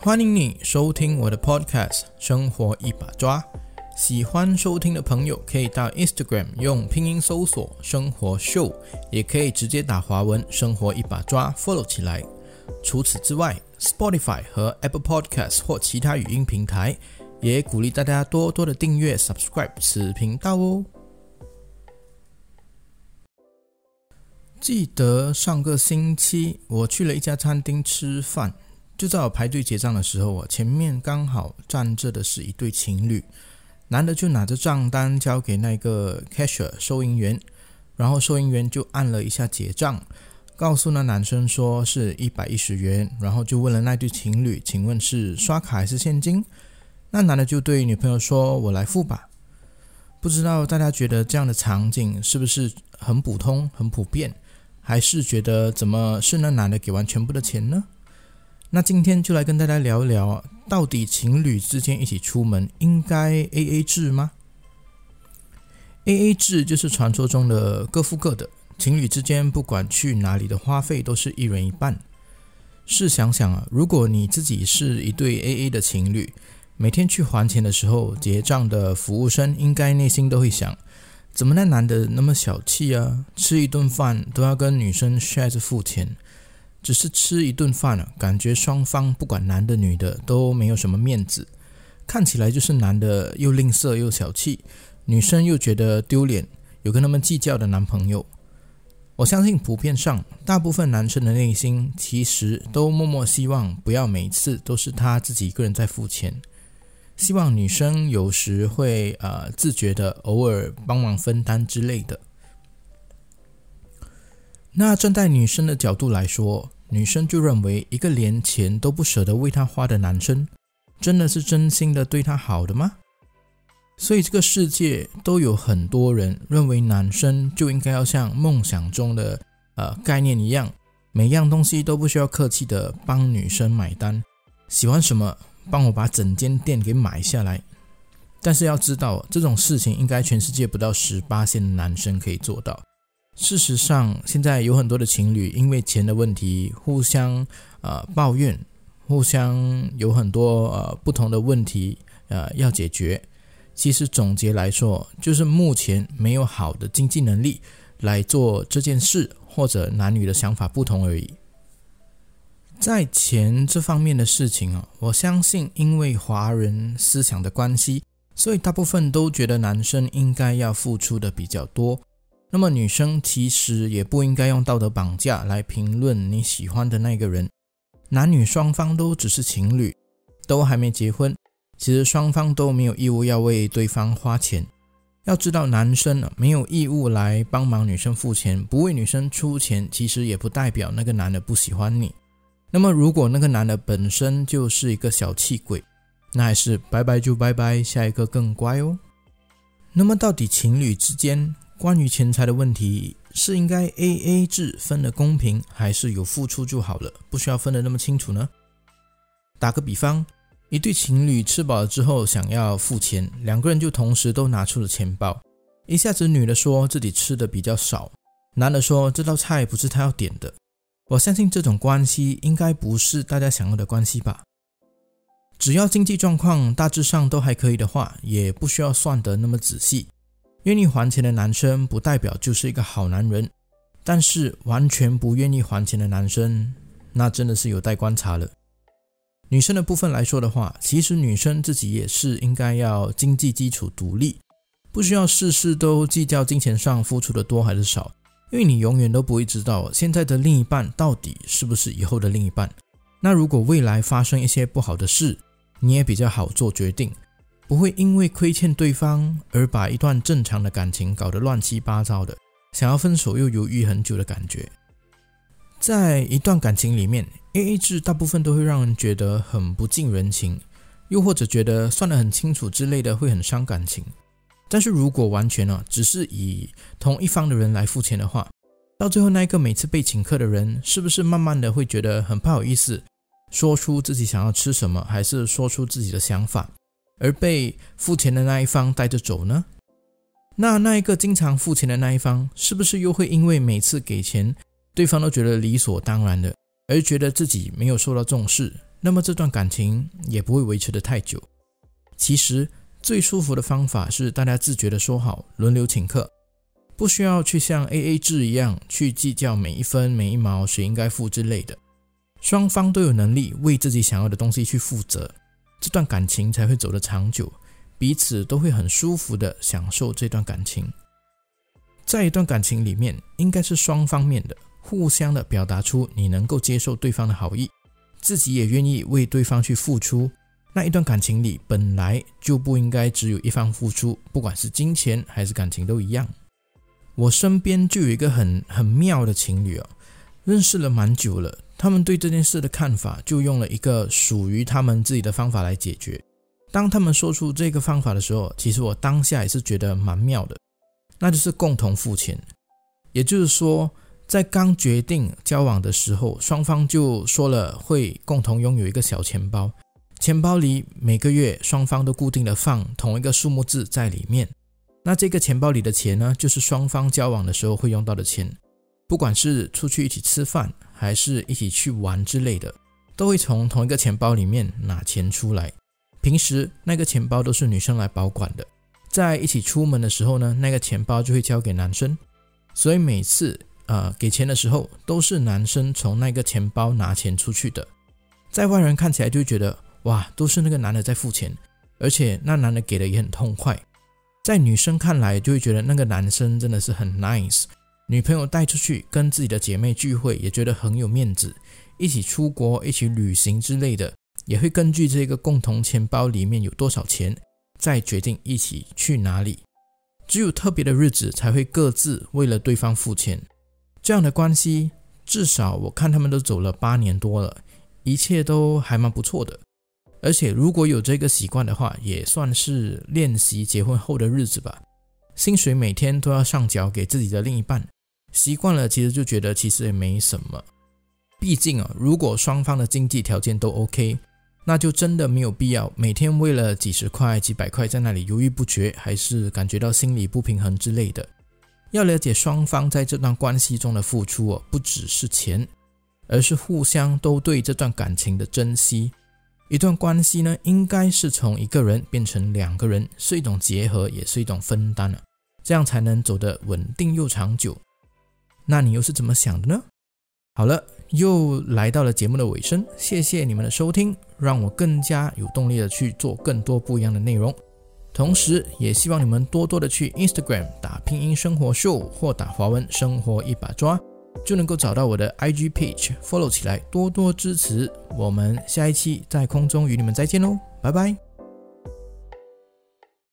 欢迎你收听我的 podcast 生活一把抓，喜欢收听的朋友可以到 Instagram 用拼音搜索生活秀，也可以直接打华文生活一把抓 follow 起来。除此之外， Spotify 和 Apple Podcast 或其他语音平台也鼓励大家多多的订阅 subscribe 此频道哦。记得上个星期我去了一家餐厅吃饭，就在我排队结账的时候，前面刚好站着的是一对情侣，男的就拿着账单交给那个 cashier 收银员，然后收银员就按了一下结账，告诉那男生说是110元，然后就问了那对情侣，请问是刷卡还是现金？那男的就对女朋友说我来付吧。不知道大家觉得这样的场景是不是很普通很普遍，还是觉得怎么是那男的给完全部的钱呢？那今天就来跟大家聊一聊，到底情侣之间一起出门应该 AA 制吗？ AA 制就是传说中的各付各的，情侣之间不管去哪里的花费都是一人一半。试想想啊，如果你自己是一对 AA 的情侣，每天去还钱的时候，结账的服务生应该内心都会想，怎么那男的那么小气啊，吃一顿饭都要跟女生 share 着付钱。只是吃一顿饭啊，感觉双方不管男的女的都没有什么面子，看起来就是男的又吝啬又小气，女生又觉得丢脸，有跟他们计较的男朋友。我相信普遍上大部分男生的内心其实都默默希望不要每次都是他自己一个人在付钱，希望女生有时会自觉的偶尔帮忙分担之类的。那站在女生的角度来说，女生就认为一个连钱都不舍得为她花的男生，真的是真心的对她好的吗？所以这个世界都有很多人认为男生就应该要像梦想中的概念一样，每样东西都不需要客气的帮女生买单，喜欢什么帮我把整间店给买下来。但是要知道，这种事情应该全世界不到 18% 的男生可以做到。事实上，现在有很多的情侣因为钱的问题互相抱怨，互相有很多不同的问题要解决。其实总结来说，就是目前没有好的经济能力来做这件事，或者男女的想法不同而已。在钱这方面的事情我相信因为华人思想的关系，所以大部分都觉得男生应该要付出的比较多。那么女生其实也不应该用道德绑架来评论你喜欢的那个人，男女双方都只是情侣，都还没结婚，其实双方都没有义务要为对方花钱。要知道，男生没有义务来帮忙女生付钱，不为女生出钱，其实也不代表那个男的不喜欢你。那么如果那个男的本身就是一个小气鬼，那还是拜拜就拜拜，下一个更乖哦。那么到底情侣之间关于钱财的问题，是应该 AA 制分的公平，还是有付出就好了，不需要分的那么清楚呢？打个比方，一对情侣吃饱了之后想要付钱，两个人就同时都拿出了钱包，一下子女的说自己吃的比较少，男的说这道菜不是他要点的。我相信这种关系应该不是大家想要的关系吧。只要经济状况大致上都还可以的话，也不需要算得那么仔细。愿意还钱的男生不代表就是一个好男人，但是完全不愿意还钱的男生，那真的是有待观察了。女生的部分来说的话，其实女生自己也是应该要经济基础独立，不需要事事都计较金钱上付出的多还是少，因为你永远都不会知道现在的另一半到底是不是以后的另一半。那如果未来发生一些不好的事，你也比较好做决定，不会因为亏欠对方而把一段正常的感情搞得乱七八糟的，想要分手又犹豫很久的感觉。在一段感情里面， AA 制大部分都会让人觉得很不近人情，又或者觉得算得很清楚之类的，会很伤感情。但是如果完全只是以同一方的人来付钱的话，到最后那个每次被请客的人是不是慢慢的会觉得很不好意思说出自己想要吃什么，还是说出自己的想法，而被付钱的那一方带着走呢？那一个经常付钱的那一方，是不是又会因为每次给钱对方都觉得理所当然的，而觉得自己没有受到重视，那么这段感情也不会维持得太久。其实最舒服的方法是大家自觉地说好，轮流请客，不需要去像 AA 制一样去计较每一分每一毛谁应该付之类的，双方都有能力为自己想要的东西去负责，这段感情才会走得长久，彼此都会很舒服地享受这段感情。在一段感情里面，应该是双方面的，互相的表达出你能够接受对方的好意，自己也愿意为对方去付出。那一段感情里本来就不应该只有一方付出，不管是金钱还是感情都一样。我身边就有一个很妙的情侣哦，认识了蛮久了，他们对这件事的看法就用了一个属于他们自己的方法来解决。当他们说出这个方法的时候，其实我当下也是觉得蛮妙的，那就是共同付钱。也就是说，在刚决定交往的时候，双方就说了会共同拥有一个小钱包，钱包里每个月双方都固定的放同一个数目字在里面。那这个钱包里的钱呢，就是双方交往的时候会用到的钱，不管是出去一起吃饭还是一起去玩之类的，都会从同一个钱包里面拿钱出来。平时那个钱包都是女生来保管的，在一起出门的时候呢，那个钱包就会交给男生，所以每次给钱的时候都是男生从那个钱包拿钱出去的。在外人看起来就觉得哇，都是那个男的在付钱，而且那男的给的也很痛快。在女生看来就会觉得那个男生真的是很 nice， 女朋友带出去跟自己的姐妹聚会也觉得很有面子，一起出国一起旅行之类的，也会根据这个共同钱包里面有多少钱再决定一起去哪里。只有特别的日子才会各自为了对方付钱。这样的关系至少我看他们都走了8年多了，一切都还蛮不错的。而且如果有这个习惯的话，也算是练习结婚后的日子吧。薪水每天都要上缴给自己的另一半，习惯了其实就觉得其实也没什么。毕竟如果双方的经济条件都 OK，那就真的没有必要每天为了几十块几百块在那里犹豫不决，还是感觉到心理不平衡之类的。要了解双方在这段关系中的付出不只是钱，而是互相都对这段感情的珍惜。一段关系呢，应该是从一个人变成2个人，是一种结合也是一种分担，这样才能走得稳定又长久。那你又是怎么想的呢？好了，又来到了节目的尾声，谢谢你们的收听，让我更加有动力的去做更多不一样的内容。同时也希望你们多多的去 Instagram 打拼音生活秀或打华文生活一把抓，就能够找到我的 IG page， follow 起来多多支持。我们下一期在空中与你们再见咯，拜拜。